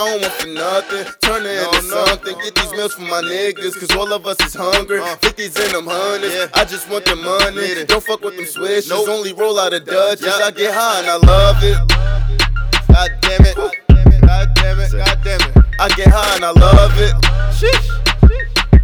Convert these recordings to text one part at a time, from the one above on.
I don't want for nothing. Turn it into something. Get these meals for my niggas, cause all of us is hungry. 50s and them hundreds. I just want the money. Don't fuck with them swishes. Only roll out of Dutch. I get high and I love it. God damn it. God damn it. God damn it. I get high and I love it. Sheesh.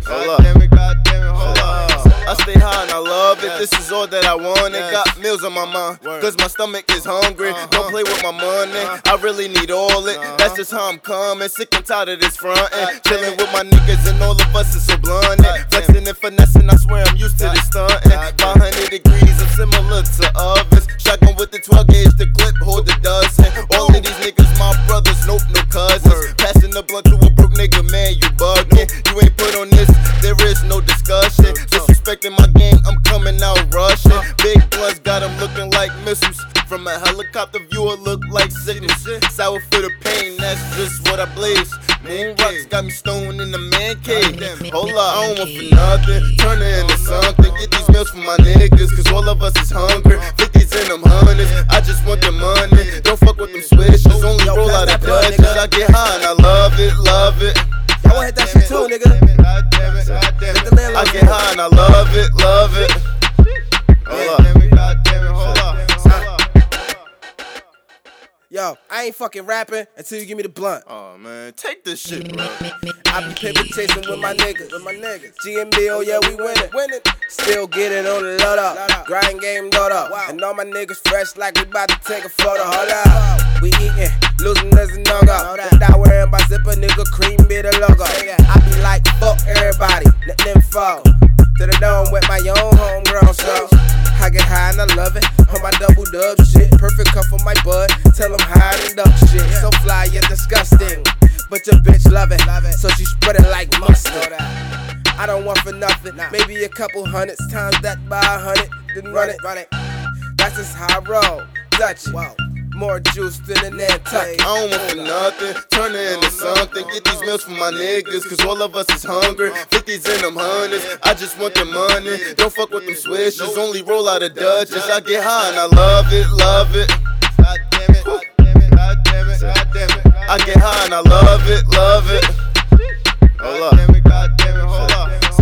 God damn it. God damn it. Hold up. I stay high and I love it. This is all that I want. It got meals on my mind, cause my stomach is hungry. Don't play with my money. I really need all it. That's just how I'm coming. Sick and tired of this frontin'. Chillin' with my niggas and all of us is so bluntin'. Flexin' and finessin', I swear I'm used to this stuntin'. 500 degrees, I'm similar to others. Shotgun with the 12 gauge, the clip, hold the dozen. All of these niggas, my brothers, nope, no cousins. Passin' the blunt to a broke nigga, man, you buggin'. You ain't put on this, there is no discussion. Disrespecting my gang, I'm coming out rushing. Big blunts got them looking like missiles. From a helicopter view, it look like sickness. Sour for the pain, that's just what I blaze. Moon rocks got me stoned in the man cave. Hold up, I don't want for nothing. Turn it into something. Get these meals for my niggas, cause all of us is hungry. 50s and them hundreds. I just want the money. Don't fuck with them swishes. Only roll out of Dutch. I get high and I love it, love it. I wanna hit that shit too, nigga. I get high and I love it, love it. Yo, I ain't fucking rapping until you give me the blunt. Oh man, take this shit, bro. I be paper chasing with my niggas, GMB, oh yeah, we winning. Still getting on the load up, grind game load up, and all my niggas fresh like we bout to take a photo. Hold up, we eatin', losing doesn't no go. Not worrying about zipping, nigga, cream be the logo. I be like fuck everybody, let them fall to the dome with my own homegrown show. I get high and I love it on my double dub shit. Perfect cup for my bud, tell them high and duck shit. So fly, you're disgusting, but your bitch love it, so she spread it like mustard. I don't want for nothing, maybe a couple hundreds times that by 100, then run it. That's just how I roll, Dutch. More juice than a Nantucket. I don't want for nothing. Turn it into something. Get these meals for my niggas, cause all of us is hungry. 50s and them hundreds. I just want the money. Don't fuck with them swishes. Only roll out of Dutchess. I get high and I love it, love it. God damn it, God damn it, God damn it, God damn it. I get high and I love it, love it. Hold up. God damn it, God damn it, hold up.